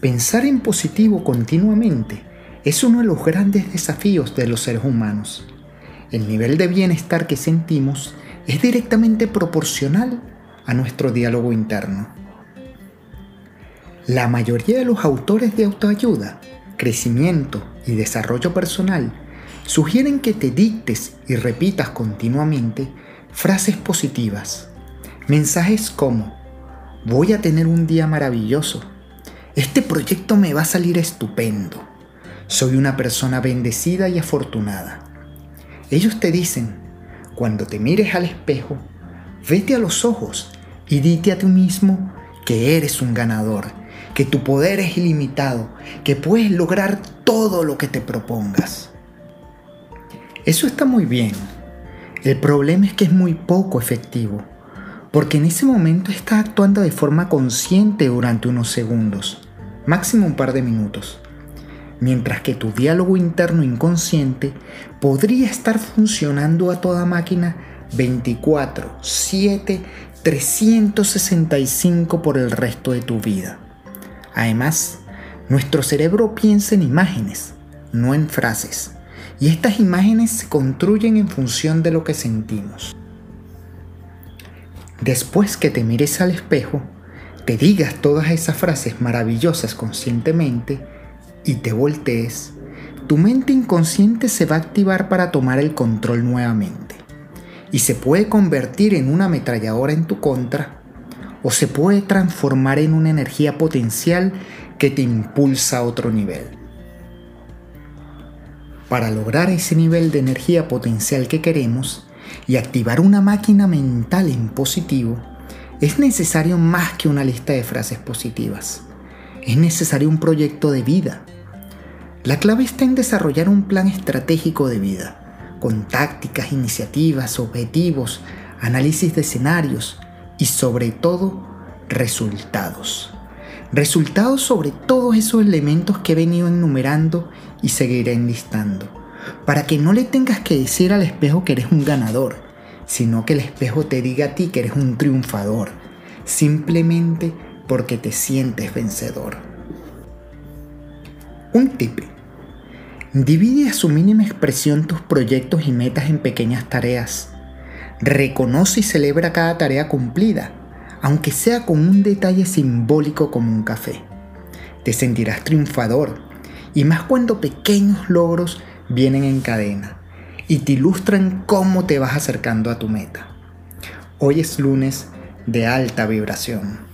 Pensar en positivo continuamente es uno de los grandes desafíos de los seres humanos. El nivel de bienestar que sentimos es directamente proporcional a nuestro diálogo interno. La mayoría de los autores de autoayuda, crecimiento y desarrollo personal sugieren que te dictes y repitas continuamente frases positivas. Mensajes como: voy a tener un día maravilloso. Este proyecto me va a salir estupendo. Soy una persona bendecida y afortunada. Ellos te dicen, cuando te mires al espejo, vete a los ojos y dite a ti mismo que eres un ganador, que tu poder es ilimitado, que puedes lograr todo lo que te propongas. Eso está muy bien. El problema es que es muy poco efectivo, porque en ese momento estás actuando de forma consciente durante unos segundos, máximo un par de minutos, mientras que tu diálogo interno inconsciente podría estar funcionando a toda máquina 24, 7, 365 por el resto de tu vida. Además, nuestro cerebro piensa en imágenes, no en frases, y estas imágenes se construyen en función de lo que sentimos. Después que te mires al espejo, te digas todas esas frases maravillosas conscientemente y te voltees, tu mente inconsciente se va a activar para tomar el control nuevamente y se puede convertir en una ametralladora en tu contra o se puede transformar en una energía potencial que te impulsa a otro nivel. Para lograr ese nivel de energía potencial que queremos, y activar una máquina mental en positivo, es necesario más que una lista de frases positivas. Es necesario un proyecto de vida. La clave está en desarrollar un plan estratégico de vida, con tácticas, iniciativas, objetivos, análisis de escenarios y sobre todo, resultados. Resultados sobre todos esos elementos que he venido enumerando y seguiré enlistando, para que no le tengas que decir al espejo que eres un ganador, sino que el espejo te diga a ti que eres un triunfador, simplemente porque te sientes vencedor. Un tip: divide a su mínima expresión tus proyectos y metas en pequeñas tareas. Reconoce y celebra cada tarea cumplida, aunque sea con un detalle simbólico como un café. Te sentirás triunfador, y más cuando pequeños logros vienen en cadena y te ilustran cómo te vas acercando a tu meta. Hoy es lunes de alta vibración.